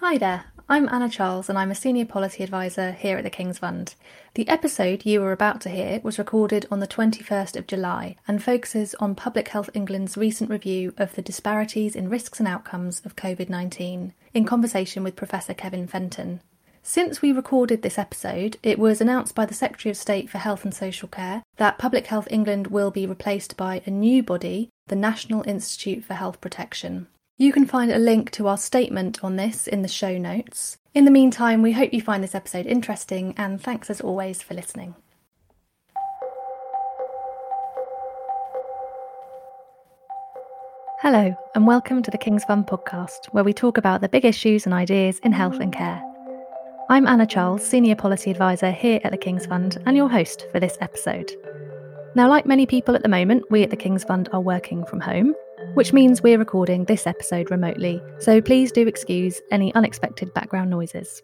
Hi there, I'm Anna Charles and I'm a Senior Policy Advisor here at the King's Fund. The episode you are about to hear was recorded on the 21st of July and focuses on Public Health England's recent review of the disparities in risks and outcomes of COVID-19, in conversation with Professor Kevin Fenton. Since we recorded this episode, it was announced by the Secretary of State for Health and Social Care that Public Health England will be replaced by a new body, the National Institute for Health Protection. You can find a link to our statement on this in the show notes. In the meantime, we hope you find this episode interesting, and thanks as always for listening. Hello, and welcome to the King's Fund podcast, where we talk about the big issues and ideas in health and care. I'm Anna Charles, Senior Policy Advisor here at the King's Fund, and your host for this episode. Now, like many people at the moment, we at the King's Fund are working from home, which means we're recording this episode remotely, so please do excuse any unexpected background noises.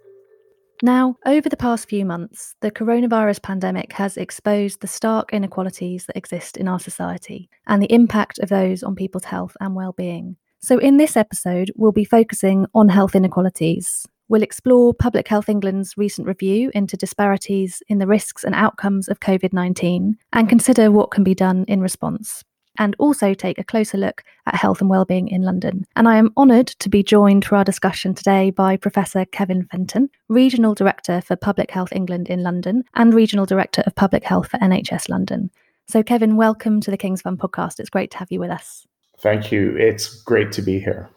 Now, over the past few months, the coronavirus pandemic has exposed the stark inequalities that exist in our society and the impact of those on people's health and well-being. So in this episode, we'll be focusing on health inequalities. We'll explore Public Health England's recent review into disparities in the risks and outcomes of COVID-19 and consider what can be done in response, and also take a closer look at health and wellbeing in London. And I am honoured to be joined for our discussion today by Professor Kevin Fenton, Regional Director for Public Health England in London and Regional Director of Public Health for NHS London. So Kevin, welcome to the King's Fund podcast. It's great to have you with us. Thank you. It's great to be here.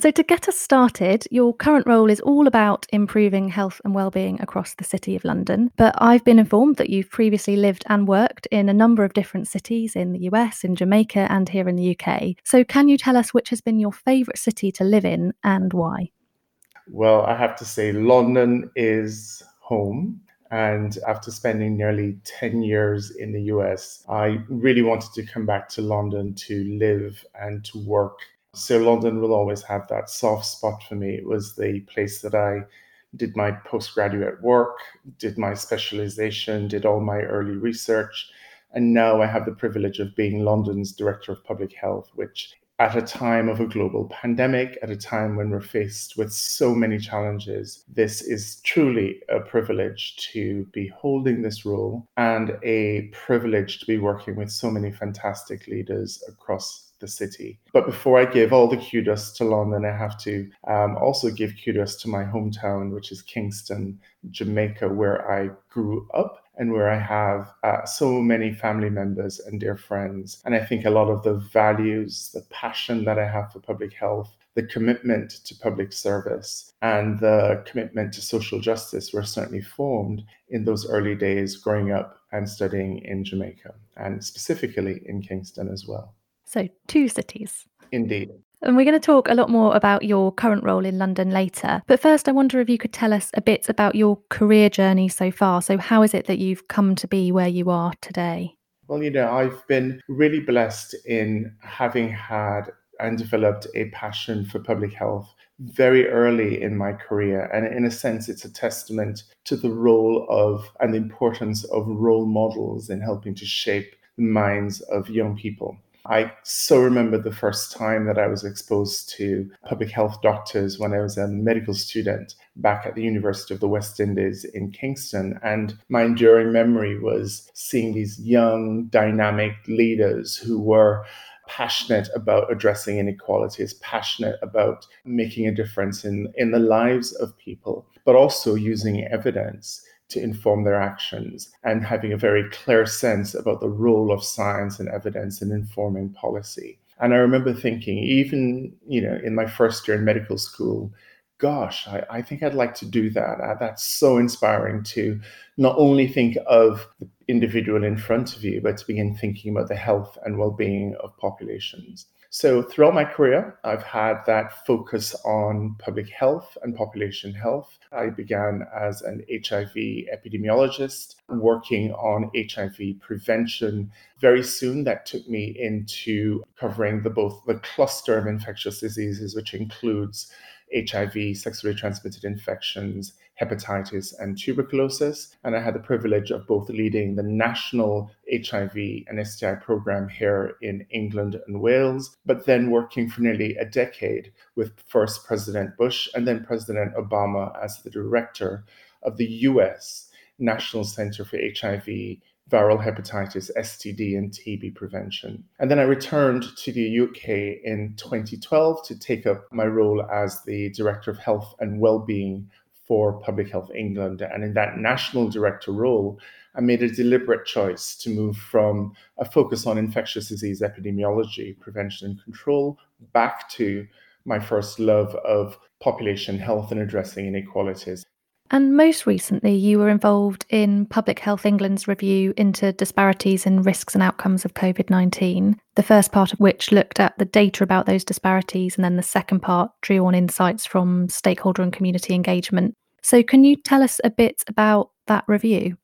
So to get us started, your current role is all about improving health and wellbeing across the City of London. But I've been informed that you've previously lived and worked in a number of different cities in the US, in Jamaica and here in the UK. So can you tell us which has been your favourite city to live in and why? Well, I have to say London is home. And after spending nearly 10 years in the US, I really wanted to come back to London to live and to work. So London will always have that soft spot for me. It was the place that I did my postgraduate work, did my specialization, did all my early research. And now I have the privilege of being London's Director of Public Health, which at a time of a global pandemic, at a time when we're faced with so many challenges, this is truly a privilege to be holding this role and a privilege to be working with so many fantastic leaders across the city. But before I give all the kudos to London, I have to also give kudos to my hometown, which is Kingston, Jamaica, where I grew up and where I have so many family members and dear friends. And I think a lot of the values, the passion that I have for public health, the commitment to public service and the commitment to social justice were certainly formed in those early days growing up and studying in Jamaica, and specifically in Kingston as well. So two cities. Indeed. And we're going to talk a lot more about your current role in London later. But first, I wonder if you could tell us a bit about your career journey so far. So how is it that you've come to be where you are today? Well, I've been really blessed in having had and developed a passion for public health very early in my career. And in a sense, it's a testament to the role of and the importance of role models in helping to shape the minds of young people. I so remember the first time that I was exposed to public health doctors when I was a medical student back at the University of the West Indies in Kingston. And my enduring memory was seeing these young, dynamic leaders who were passionate about addressing inequalities, passionate about making a difference in the lives of people, but also using evidence to inform their actions and having a very clear sense about the role of science and evidence in informing policy. And I remember thinking, even, in my first year in medical school, gosh, I think I'd like to do that. That's so inspiring to not only think of the individual in front of you, but to begin thinking about the health and well-being of populations. So throughout my career, I've had that focus on public health and population health. I began as an HIV epidemiologist working on HIV prevention. Very soon that took me into covering both the cluster of infectious diseases, which includes HIV, sexually transmitted infections, hepatitis and tuberculosis. And I had the privilege of both leading the national HIV and STI program here in England and Wales, but then working for nearly a decade with first President Bush and then President Obama as the director of the US National Center for HIV, Viral Hepatitis, STD and TB Prevention. And then I returned to the UK in 2012 to take up my role as the Director of Health and Wellbeing for Public Health England. And in that national director role, I made a deliberate choice to move from a focus on infectious disease epidemiology, prevention and control, back to my first love of population health and addressing inequalities. And most recently, you were involved in Public Health England's review into disparities in risks and outcomes of COVID-19, the first part of which looked at the data about those disparities, and then the second part drew on insights from stakeholder and community engagement. So can you tell us a bit about that review?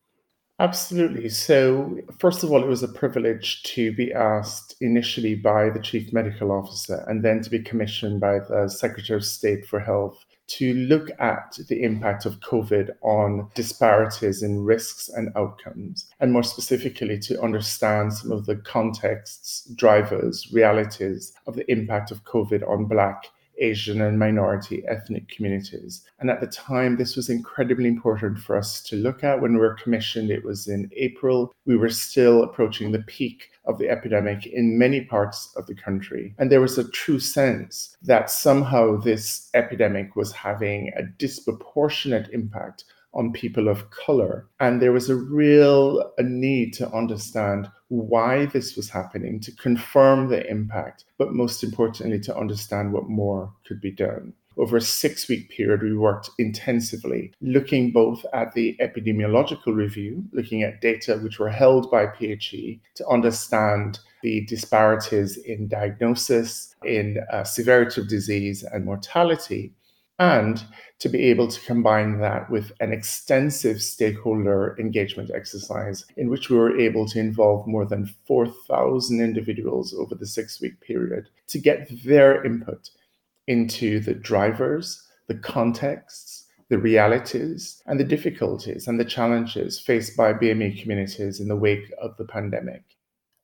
Absolutely. So first of all, it was a privilege to be asked initially by the Chief Medical Officer and then to be commissioned by the Secretary of State for Health to look at the impact of COVID on disparities in risks and outcomes, and more specifically to understand some of the contexts, drivers, realities of the impact of COVID on Black, Asian and minority ethnic communities. And at the time, this was incredibly important for us to look at. When we were commissioned, it was in April. We were still approaching the peak of the epidemic in many parts of the country. And there was a true sense that somehow this epidemic was having a disproportionate impact on people of color. And there was a need to understand why this was happening, to confirm the impact, but most importantly, to understand what more could be done. Over a 6-week period, we worked intensively, looking both at the epidemiological review, looking at data which were held by PHE to understand the disparities in diagnosis, in severity of disease and mortality, and to be able to combine that with an extensive stakeholder engagement exercise in which we were able to involve more than 4,000 individuals over the 6-week period to get their input into the drivers, the contexts, the realities, and the difficulties and the challenges faced by BME communities in the wake of the pandemic.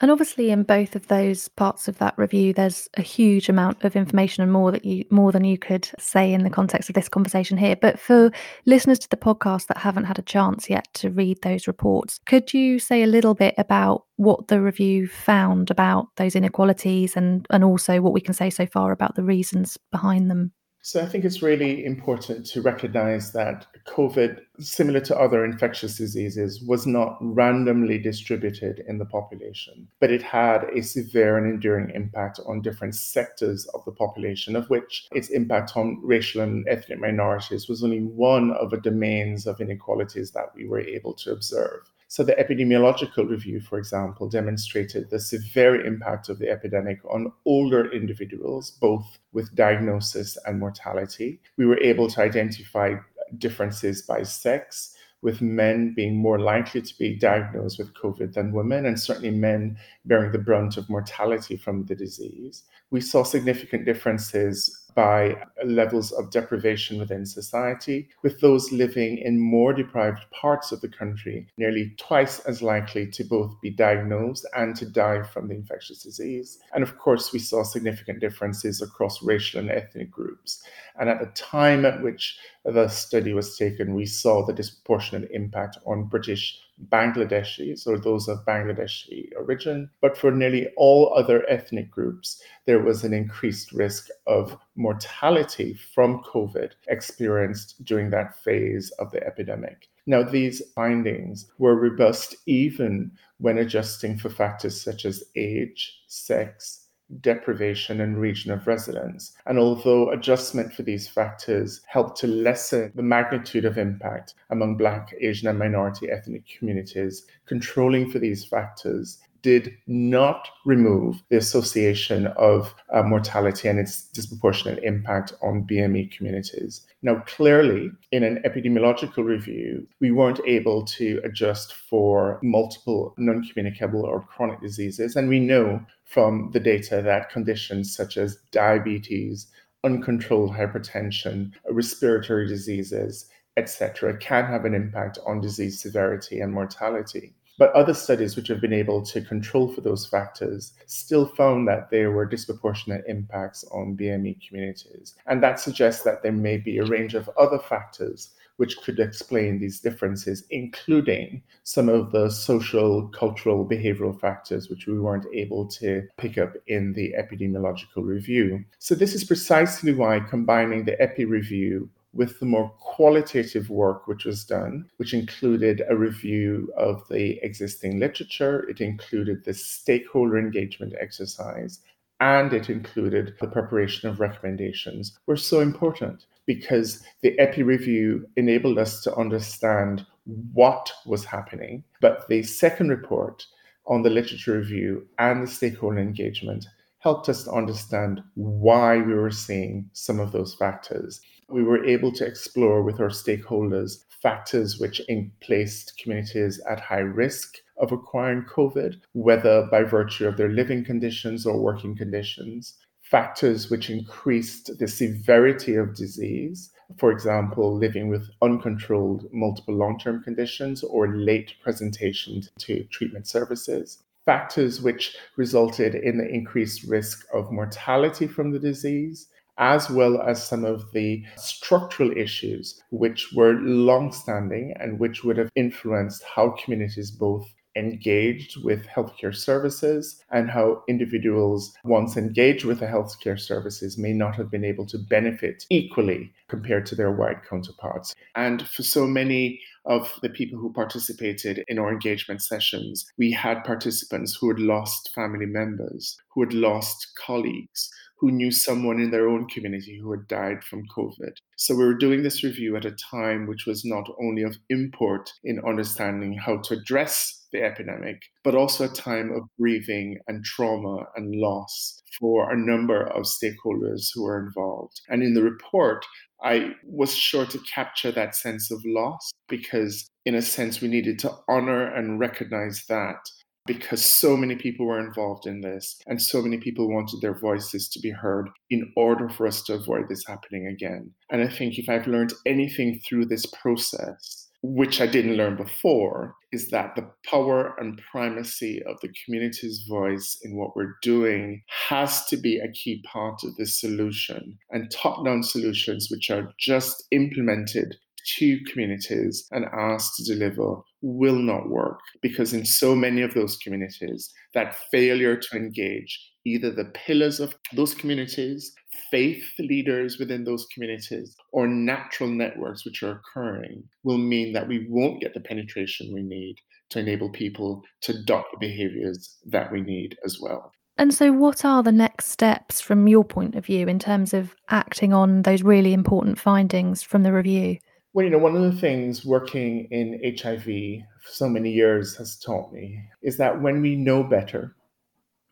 And obviously in both of those parts of that review, there's a huge amount of information and more than you could say in the context of this conversation here. But for listeners to the podcast that haven't had a chance yet to read those reports, could you say a little bit about what the review found about those inequalities and also what we can say so far about the reasons behind them? So I think it's really important to recognize that COVID, similar to other infectious diseases, was not randomly distributed in the population, but it had a severe and enduring impact on different sectors of the population, of which its impact on racial and ethnic minorities was only one of the domains of inequalities that we were able to observe. So the epidemiological review, for example, demonstrated the severe impact of the epidemic on older individuals, both with diagnosis and mortality. We were able to identify differences by sex, with men being more likely to be diagnosed with COVID than women, and certainly men bearing the brunt of mortality from the disease. We saw significant differences by levels of deprivation within society, with those living in more deprived parts of the country nearly twice as likely to both be diagnosed and to die from the infectious disease. And of course, we saw significant differences across racial and ethnic groups. And at the time at which the study was taken, we saw the disproportionate impact on British Bangladeshis, or those of Bangladeshi origin, but for nearly all other ethnic groups, there was an increased risk of mortality from COVID experienced during that phase of the epidemic. Now, these findings were robust even when adjusting for factors such as age, sex, deprivation and region of residence. And although adjustment for these factors helped to lessen the magnitude of impact among Black, Asian and minority ethnic communities, controlling for these factors did not remove the association of mortality and its disproportionate impact on BME communities. Now, clearly, in an epidemiological review, we weren't able to adjust for multiple non-communicable or chronic diseases. And we know from the data that conditions such as diabetes, uncontrolled hypertension, respiratory diseases, etc., can have an impact on disease severity and mortality. But other studies which have been able to control for those factors still found that there were disproportionate impacts on BME communities. And that suggests that there may be a range of other factors which could explain these differences, including some of the social, cultural, behavioral factors which we weren't able to pick up in the epidemiological review. So this is precisely why combining the EPI review with the more qualitative work which was done, which included a review of the existing literature, it included the stakeholder engagement exercise, and it included the preparation of recommendations, were so important, because the EPI review enabled us to understand what was happening, but the second report on the literature review and the stakeholder engagement helped us to understand why we were seeing some of those factors. We were able to explore with our stakeholders factors which placed communities at high risk of acquiring COVID, whether by virtue of their living conditions or working conditions, factors which increased the severity of disease, for example, living with uncontrolled multiple long-term conditions or late presentation to treatment services, factors which resulted in the increased risk of mortality from the disease, as well as some of the structural issues which were long-standing and which would have influenced how communities both engaged with healthcare services and how individuals, once engaged with the healthcare services, may not have been able to benefit equally compared to their white counterparts. And for so many of the people who participated in our engagement sessions, we had participants who had lost family members, who had lost colleagues, who knew someone in their own community who had died from COVID. So we were doing this review at a time which was not only of import in understanding how to address the epidemic, but also a time of grieving and trauma and loss for a number of stakeholders who were involved. And in the report, I was sure to capture that sense of loss because, in a sense, we needed to honor and recognize that, because so many people were involved in this and so many people wanted their voices to be heard in order for us to avoid this happening again. And I think if I've learned anything through this process, which I didn't learn before, is that the power and primacy of the community's voice in what we're doing has to be a key part of this solution. And top-down solutions which are just implemented to communities and asked to deliver will not work, because in so many of those communities, that failure to engage either the pillars of those communities, faith leaders within those communities, or natural networks which are occurring will mean that we won't get the penetration we need to enable people to adopt the behaviours that we need as well. And so what are the next steps from your point of view in terms of acting on those really important findings from the review? Well, one of the things working in HIV for so many years has taught me is that when we know better,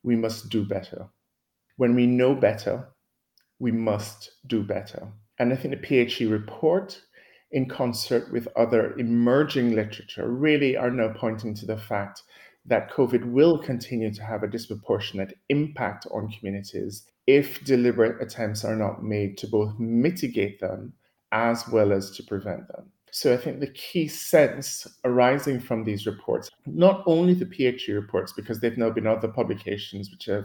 we must do better. When we know better, we must do better. And I think the PHE report, in concert with other emerging literature, really are now pointing to the fact that COVID will continue to have a disproportionate impact on communities if deliberate attempts are not made to both mitigate them as well as to prevent them. So I think the key sense arising from these reports, not only the PHE reports, because there have now been other publications which have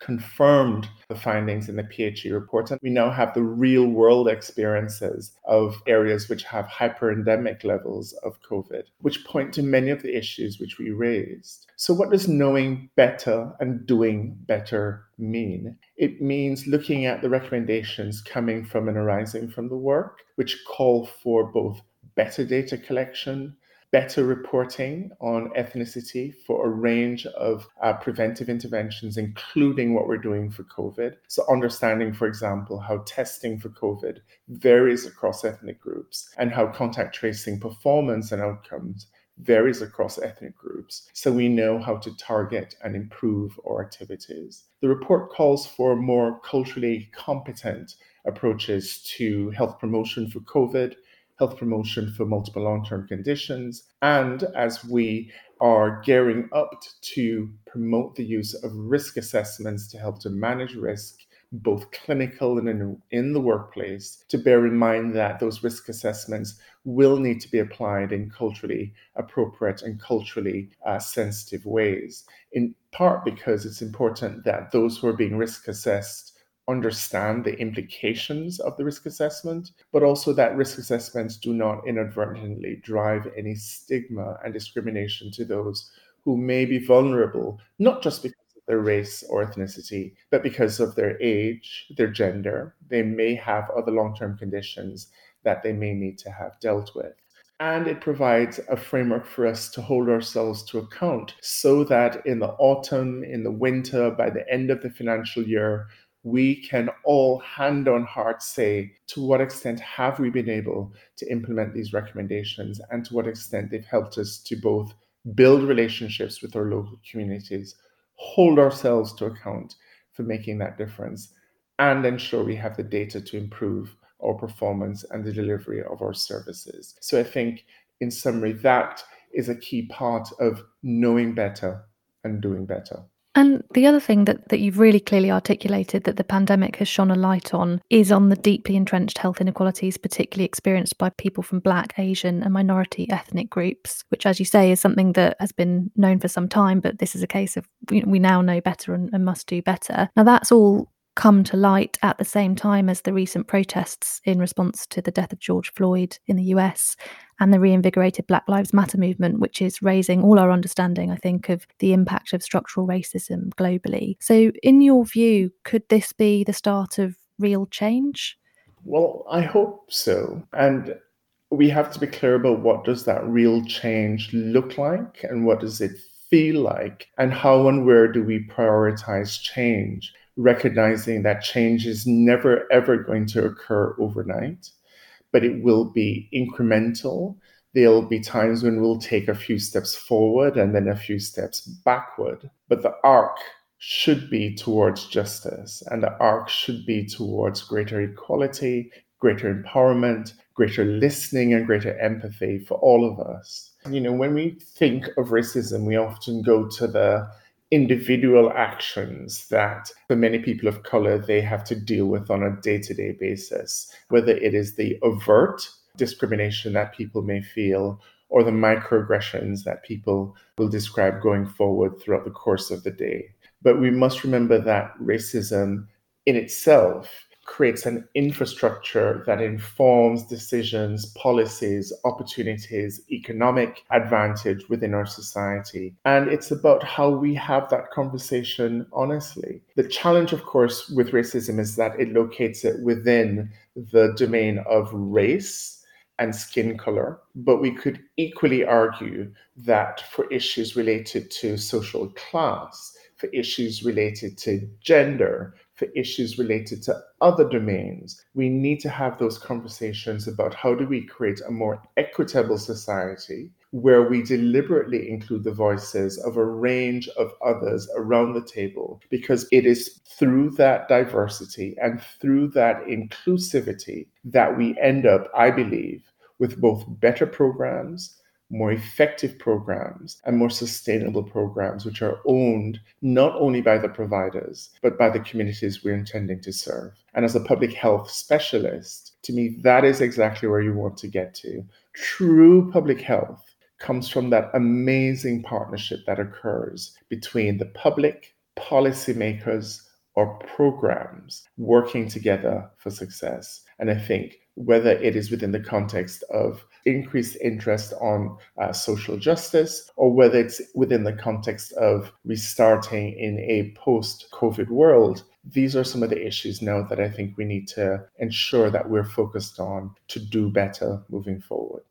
confirmed the findings in the PHE report, and we now have the real world experiences of areas which have hyperendemic levels of COVID, which point to many of the issues which we raised. So what does knowing better and doing better mean? It means looking at the recommendations coming from and arising from the work, which call for both better data collection, better reporting on ethnicity for a range of preventive interventions, including what we're doing for COVID. So understanding, for example, how testing for COVID varies across ethnic groups and how contact tracing performance and outcomes varies across ethnic groups, so we know how to target and improve our activities. The report calls for more culturally competent approaches to health promotion for COVID, health promotion for multiple long-term conditions, and as we are gearing up to promote the use of risk assessments to help to manage risk, both clinical and in the workplace, to bear in mind that those risk assessments will need to be applied in culturally appropriate and culturally sensitive ways, in part because it's important that those who are being risk assessed understand the implications of the risk assessment, but also that risk assessments do not inadvertently drive any stigma and discrimination to those who may be vulnerable, not just because their race or ethnicity, but because of their age, their gender. They may have other long-term conditions that they may need to have dealt with. And it provides a framework for us to hold ourselves to account so that in the autumn, in the winter, by the end of the financial year, we can all hand on heart say, to what extent have we been able to implement these recommendations and to what extent they've helped us to both build relationships with our local communities, hold ourselves to account for making that difference, and ensure we have the data to improve our performance and the delivery of our services. So I think, in summary, that is a key part of knowing better and doing better. And the other thing that you've really clearly articulated that the pandemic has shone a light on is on the deeply entrenched health inequalities, particularly experienced by people from Black, Asian and minority ethnic groups, which, as you say, is something that has been known for some time. But this is a case of we now know better and must do better. Now, that's all come to light at the same time as the recent protests in response to the death of George Floyd in the US and the reinvigorated Black Lives Matter movement, which is raising all our understanding, I think, of the impact of structural racism globally. So in your view, could this be the start of real change? Well, I hope so. And we have to be clear about what does that real change look like and what does it feel like and how and where do we prioritize change, recognizing that change is never, ever going to occur overnight, but it will be incremental. There'll be times when we'll take a few steps forward and then a few steps backward, but the arc should be towards justice, and the arc should be towards greater equality, greater empowerment, greater listening, and greater empathy for all of us. When we think of racism, we often go to the individual actions that for many people of color they have to deal with on a day-to-day basis, whether it is the overt discrimination that people may feel or the microaggressions that people will describe going forward throughout the course of the day. But we must remember that racism in itself creates an infrastructure that informs decisions, policies, opportunities, economic advantage within our society. And it's about how we have that conversation honestly. The challenge, of course, with racism is that it locates it within the domain of race and skin color. But we could equally argue that for issues related to social class, for issues related to gender, for issues related to other domains, we need to have those conversations about how do we create a more equitable society where we deliberately include the voices of a range of others around the table, because it is through that diversity and through that inclusivity that we end up, I believe, with both better programs, more effective programs, and more sustainable programs, which are owned not only by the providers, but by the communities we're intending to serve. And as a public health specialist, to me, that is exactly where you want to get to. True public health comes from that amazing partnership that occurs between the public, policymakers, or programs working together for success. And I think whether it is within the context of increased interest on social justice, or whether it's within the context of restarting in a post-COVID world, these are some of the issues now that I think we need to ensure that we're focused on to do better moving forward.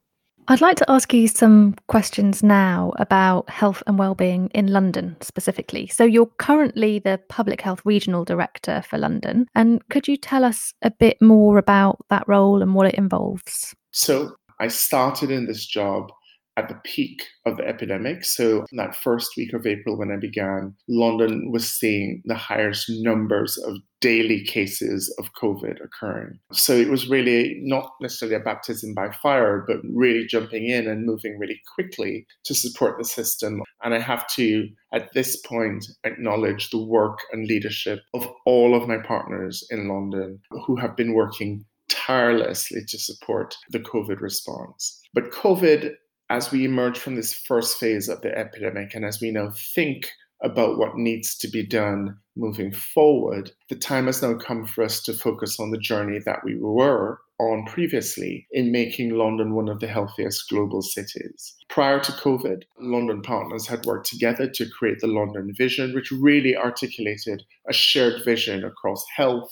I'd like to ask you some questions now about health and wellbeing in London specifically. So you're currently the Public Health Regional Director for London. And could you tell us a bit more about that role and what it involves? So I started in this job at the peak of the epidemic. So in that first week of April when I began, London was seeing the highest numbers of daily cases of COVID occurring. So it was really not necessarily a baptism by fire, but really jumping in and moving really quickly to support the system. And I have to, at this point, acknowledge the work and leadership of all of my partners in London who have been working tirelessly to support the COVID response. But COVID, as we emerge from this first phase of the epidemic, and as we now think about what needs to be done moving forward, the time has now come for us to focus on the journey that we were on previously in making London one of the healthiest global cities. Prior to COVID, London partners had worked together to create the London Vision, which really articulated a shared vision across health,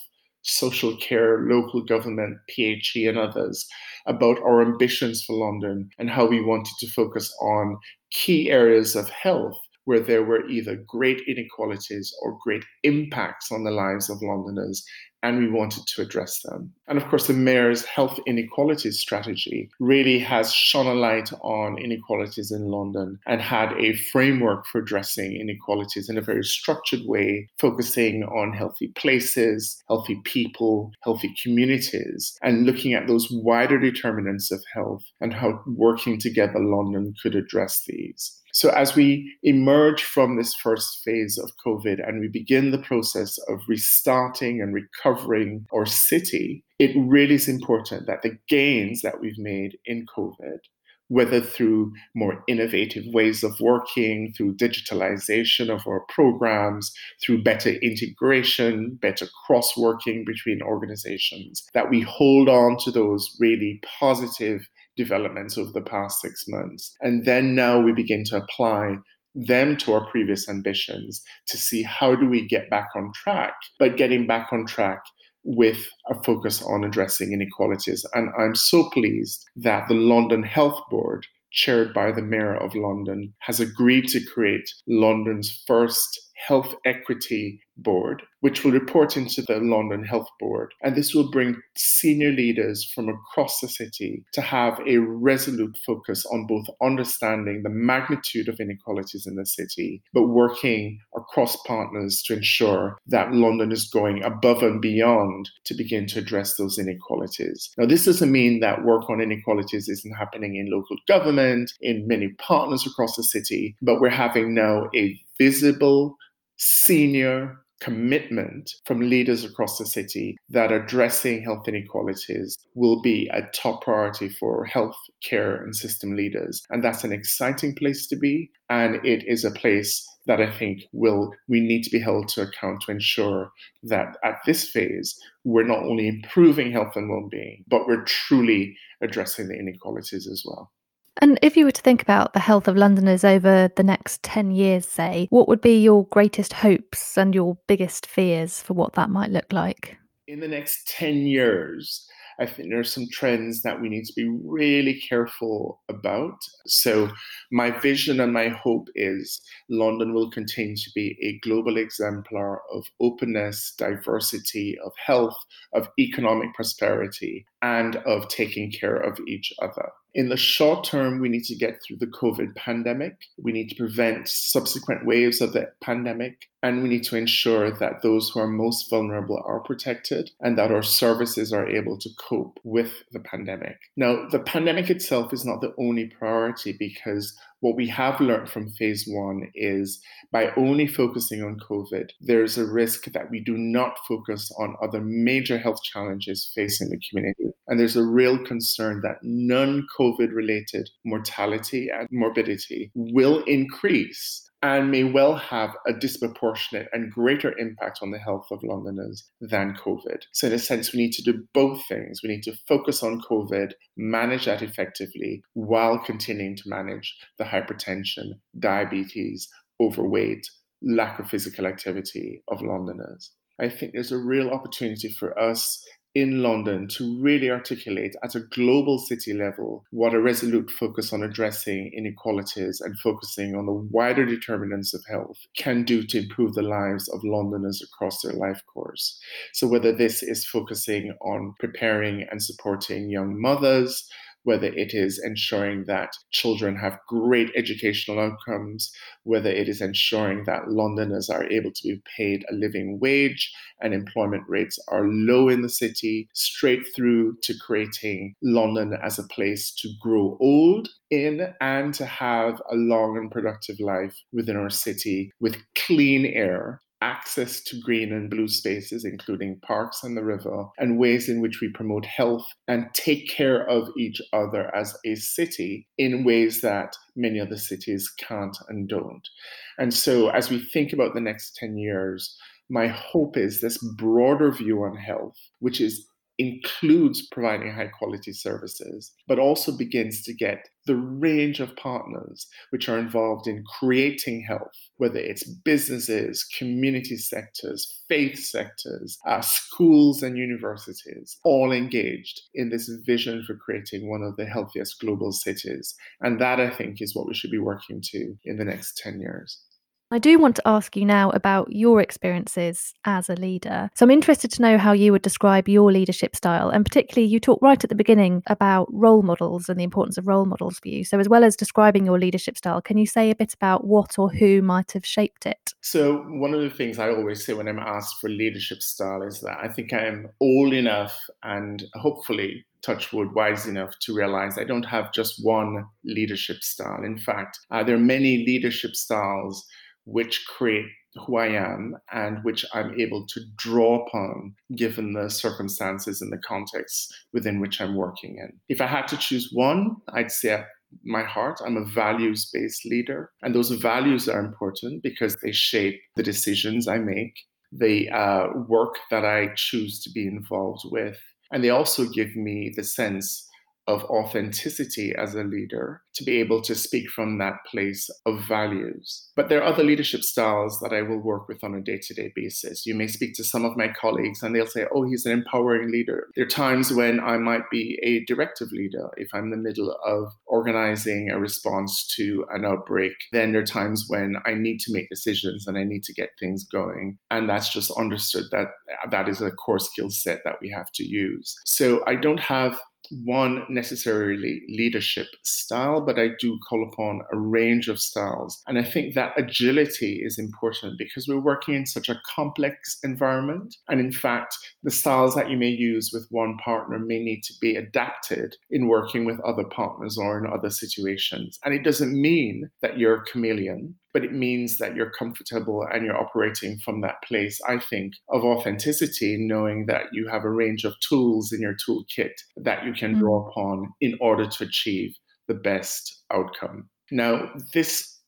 social care, local government, PHE and others about our ambitions for London and how we wanted to focus on key areas of health where there were either great inequalities or great impacts on the lives of Londoners, and we wanted to address them. And of course, the Mayor's health inequalities strategy really has shone a light on inequalities in London and had a framework for addressing inequalities in a very structured way, focusing on healthy places, healthy people, healthy communities, and looking at those wider determinants of health and how working together London could address these. So as we emerge from this first phase of COVID and we begin the process of restarting and recovering our city, it really is important that the gains that we've made in COVID, whether through more innovative ways of working, through digitalization of our programs, through better integration, better cross-working between organizations, that we hold on to those really positive developments over the past 6 months. And then now we begin to apply them to our previous ambitions to see how do we get back on track, but getting back on track with a focus on addressing inequalities. And I'm so pleased that the London Health Board, chaired by the Mayor of London, has agreed to create London's first Health Equity Board, which will report into the London Health Board. And this will bring senior leaders from across the city to have a resolute focus on both understanding the magnitude of inequalities in the city, but working across partners to ensure that London is going above and beyond to begin to address those inequalities. Now, this doesn't mean that work on inequalities isn't happening in local government, in many partners across the city, but we're having now a visible, senior commitment from leaders across the city that addressing health inequalities will be a top priority for health care and system leaders. And that's an exciting place to be. And it is a place that I think we need to be held to account to ensure that at this phase, we're not only improving health and well-being, but we're truly addressing the inequalities as well. And if you were to think about the health of Londoners over the next 10 years, say, what would be your greatest hopes and your biggest fears for what that might look like? In the next 10 years, I think there are some trends that we need to be really careful about. So my vision and my hope is London will continue to be a global exemplar of openness, diversity, of health, of economic prosperity, and of taking care of each other. In the short term, we need to get through the COVID pandemic. We need to prevent subsequent waves of the pandemic. And we need to ensure that those who are most vulnerable are protected and that our services are able to cope with the pandemic. Now, the pandemic itself is not the only priority, because what we have learned from phase one is by only focusing on COVID, there's a risk that we do not focus on other major health challenges facing the community. And there's a real concern that non-COVID-related mortality and morbidity will increase and may well have a disproportionate and greater impact on the health of Londoners than COVID. So in a sense, we need to do both things. We need to focus on COVID, manage that effectively, while continuing to manage the hypertension, diabetes, overweight, lack of physical activity of Londoners. I think there's a real opportunity for us in London to really articulate at a global city level what a resolute focus on addressing inequalities and focusing on the wider determinants of health can do to improve the lives of Londoners across their life course. So whether this is focusing on preparing and supporting young mothers, whether it is ensuring that children have great educational outcomes, whether it is ensuring that Londoners are able to be paid a living wage and employment rates are low in the city, straight through to creating London as a place to grow old in and to have a long and productive life within our city with clean air, access to green and blue spaces, including parks and the river, and ways in which we promote health and take care of each other as a city in ways that many other cities can't and don't. And so as we think about the next 10 years, my hope is this broader view on health, which includes providing high quality services, but also begins to get the range of partners which are involved in creating health, whether it's businesses, community sectors, faith sectors, schools and universities, all engaged in this vision for creating one of the healthiest global cities. And that, I think, is what we should be working to in the next 10 years. I do want to ask you now about your experiences as a leader. So I'm interested to know how you would describe your leadership style. And particularly, you talked right at the beginning about role models and the importance of role models for you. So as well as describing your leadership style, can you say a bit about what or who might have shaped it? So one of the things I always say when I'm asked for leadership style is that I think I am old enough and hopefully, touch wood, wise enough to realize I don't have just one leadership style. In fact, there are many leadership styles which create who I am and which I'm able to draw upon given the circumstances and the context within which I'm working in. If I had to choose one, I'd say at my heart, I'm a values-based leader. And those values are important because they shape the decisions I make, the work that I choose to be involved with, and they also give me the sense of authenticity as a leader to be able to speak from that place of values. But there are other leadership styles that I will work with on a day-to-day basis. You may speak to some of my colleagues and they'll say, oh, he's an empowering leader. There are times when I might be a directive leader if I'm in the middle of organizing a response to an outbreak. Then there are times when I need to make decisions and I need to get things going. And that's just understood that that is a core skill set that we have to use. So I don't have one necessarily leadership style, but I do call upon a range of styles. And I think that agility is important because we're working in such a complex environment. And in fact, the styles that you may use with one partner may need to be adapted in working with other partners or in other situations. And it doesn't mean that you're a chameleon, but it means that you're comfortable and you're operating from that place, I think, of authenticity, knowing that you have a range of tools in your toolkit that you can draw upon in order to achieve the best outcome. Now, this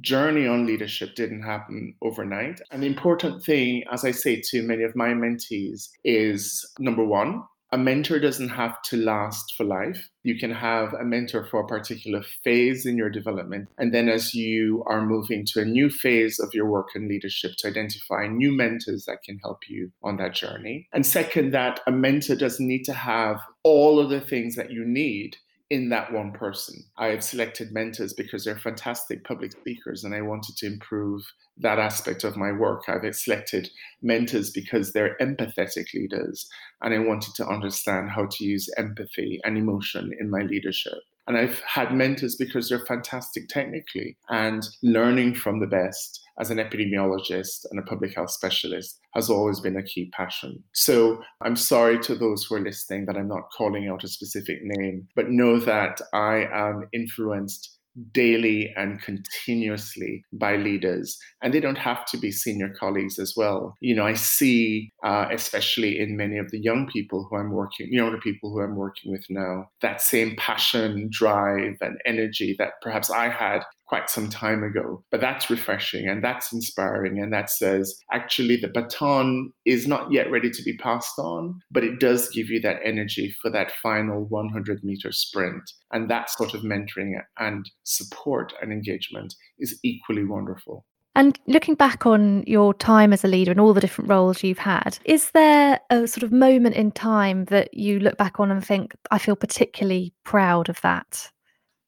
journey on leadership didn't happen overnight. An important thing, as I say to many of my mentees, is number one, a mentor doesn't have to last for life. You can have a mentor for a particular phase in your development. And then as you are moving to a new phase of your work and leadership, to identify new mentors that can help you on that journey. And second, that a mentor doesn't need to have all of the things that you need in that one person. I have selected mentors because they're fantastic public speakers and I wanted to improve that aspect of my work. I've selected mentors because they're empathetic leaders and I wanted to understand how to use empathy and emotion in my leadership. And I've had mentors because they're fantastic technically, and learning from the best as an epidemiologist and a public health specialist has always been a key passion. So I'm sorry to those who are listening that I'm not calling out a specific name, but know that I am influenced daily and continuously by leaders. And they don't have to be senior colleagues as well. You know, I see, especially in many of the younger people who I'm working with now, that same passion, drive and energy that perhaps I had quite some time ago. But that's refreshing and that's inspiring. And that says, actually, the baton is not yet ready to be passed on, but it does give you that energy for that final 100-meter sprint. And that sort of mentoring and support and engagement is equally wonderful. And looking back on your time as a leader and all the different roles you've had, is there a sort of moment in time that you look back on and think, I feel particularly proud of that?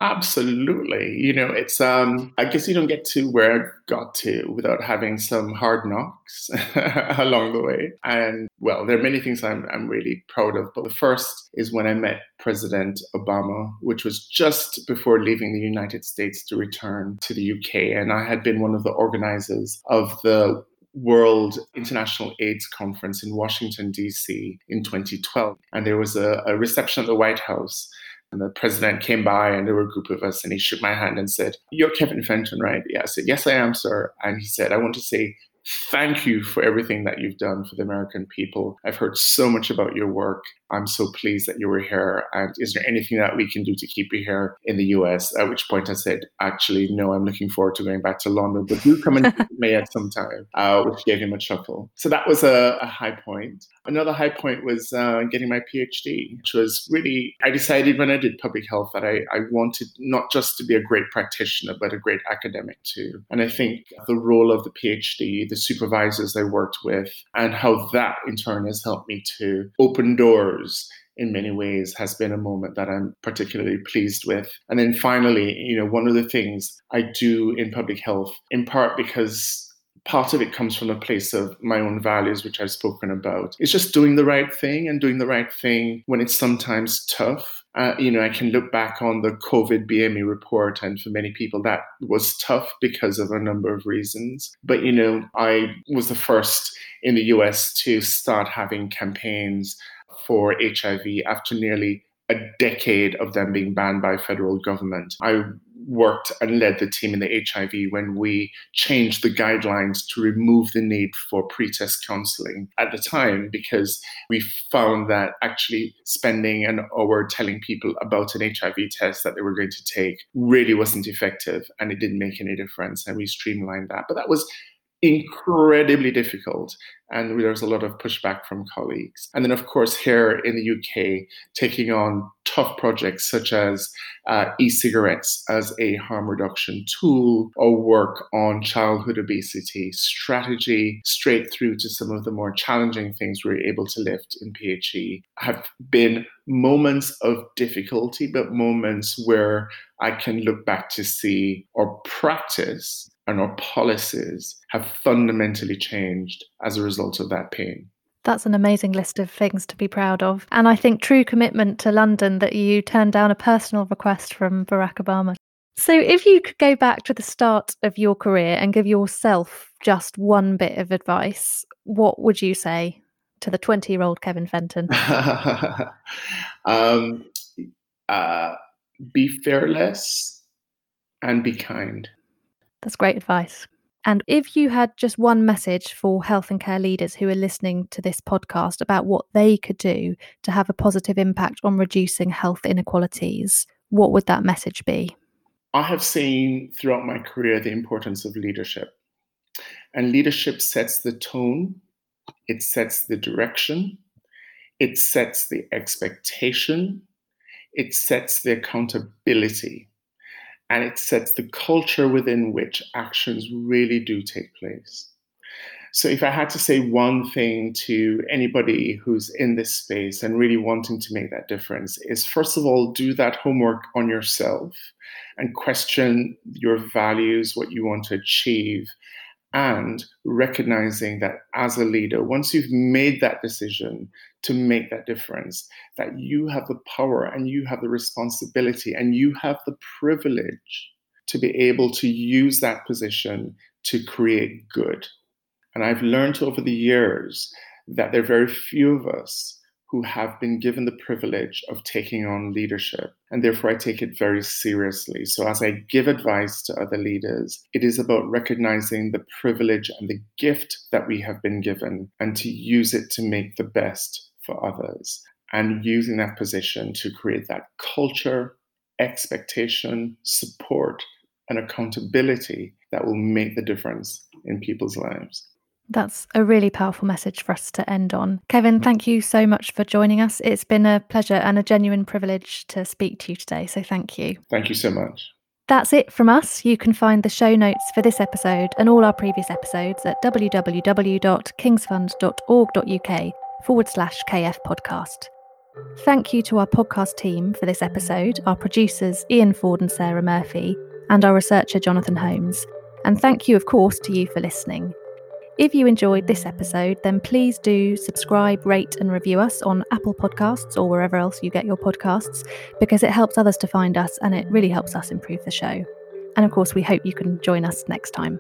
Absolutely. You know, it's I guess you don't get to where I got to without having some hard knocks along the way. And well, there are many things I'm really proud of. But the first is when I met President Obama, which was just before leaving the United States to return to the UK. And I had been one of the organizers of the World International AIDS Conference in Washington, D.C. in 2012. And there was a reception at the White House. And the president came by and there were a group of us and he shook my hand and said, "You're Kevin Fenton, right?" Yeah, I said, "Yes, I am, sir." And he said, "I want to say thank you for everything that you've done for the American people. I've heard so much about your work. I'm so pleased that you were here. And is there anything that we can do to keep you here in the US? At which point I said, "Actually, no, I'm looking forward to going back to London, but do come and visit me at some time," which gave him a chuckle. So that was a high point. Another high point was getting my PhD, which was really, I decided when I did public health that I wanted not just to be a great practitioner, but a great academic too. And I think the role of the PhD, the supervisors I worked with, and how that in turn has helped me to open doors in many ways has been a moment that I'm particularly pleased with. And then finally, one of the things I do in public health, in part because part of it comes from a place of my own values, which I've spoken about. It's just doing the right thing and doing the right thing when it's sometimes tough. I can look back on the COVID BME report, and for many people that was tough because of a number of reasons. But, I was the first in the US to start having campaigns for HIV after nearly a decade of them being banned by federal government. I worked and led the team in the HIV when we changed the guidelines to remove the need for pre-test counseling at the time, because we found that actually spending an hour telling people about an HIV test that they were going to take really wasn't effective and it didn't make any difference, and we streamlined that. But that was incredibly difficult. And there was a lot of pushback from colleagues. And then, of course, here in the UK, taking on tough projects such as e-cigarettes as a harm reduction tool, or work on childhood obesity strategy, straight through to some of the more challenging things we were able to lift in PHE, have been moments of difficulty, but moments where I can look back to see or practice and our policies have fundamentally changed as a result of that pain. That's an amazing list of things to be proud of. And I think true commitment to London that you turned down a personal request from Barack Obama. So if you could go back to the start of your career and give yourself just one bit of advice, what would you say to the 20-year-old Kevin Fenton? Be fearless and be kind. That's great advice. And if you had just one message for health and care leaders who are listening to this podcast about what they could do to have a positive impact on reducing health inequalities, what would that message be? I have seen throughout my career the importance of leadership. And leadership sets the tone, it sets the direction, it sets the expectation, it sets the accountability. And it sets the culture within which actions really do take place. So if I had to say one thing to anybody who's in this space and really wanting to make that difference is, first of all, do that homework on yourself and question your values, what you want to achieve, and recognizing that as a leader, once you've made that decision to make that difference, that you have the power and you have the responsibility and you have the privilege to be able to use that position to create good. And I've learned over the years that there are very few of us who have been given the privilege of taking on leadership. And therefore, I take it very seriously. So as I give advice to other leaders, it is about recognizing the privilege and the gift that we have been given and to use it to make the best for others, and using that position to create that culture, expectation, support, and accountability that will make the difference in people's lives. That's a really powerful message for us to end on. Kevin, thank you so much for joining us. It's been a pleasure and a genuine privilege to speak to you today. So thank you. Thank you so much. That's it from us. You can find the show notes for this episode and all our previous episodes at www.kingsfund.org.uk/KF podcast. Thank you to our podcast team for this episode, our producers Ian Ford and Sarah Murphy, and our researcher Jonathan Holmes. And thank you, of course, to you for listening. If you enjoyed this episode, then please do subscribe, rate and review us on Apple Podcasts or wherever else you get your podcasts, because it helps others to find us and it really helps us improve the show. And of course, we hope you can join us next time.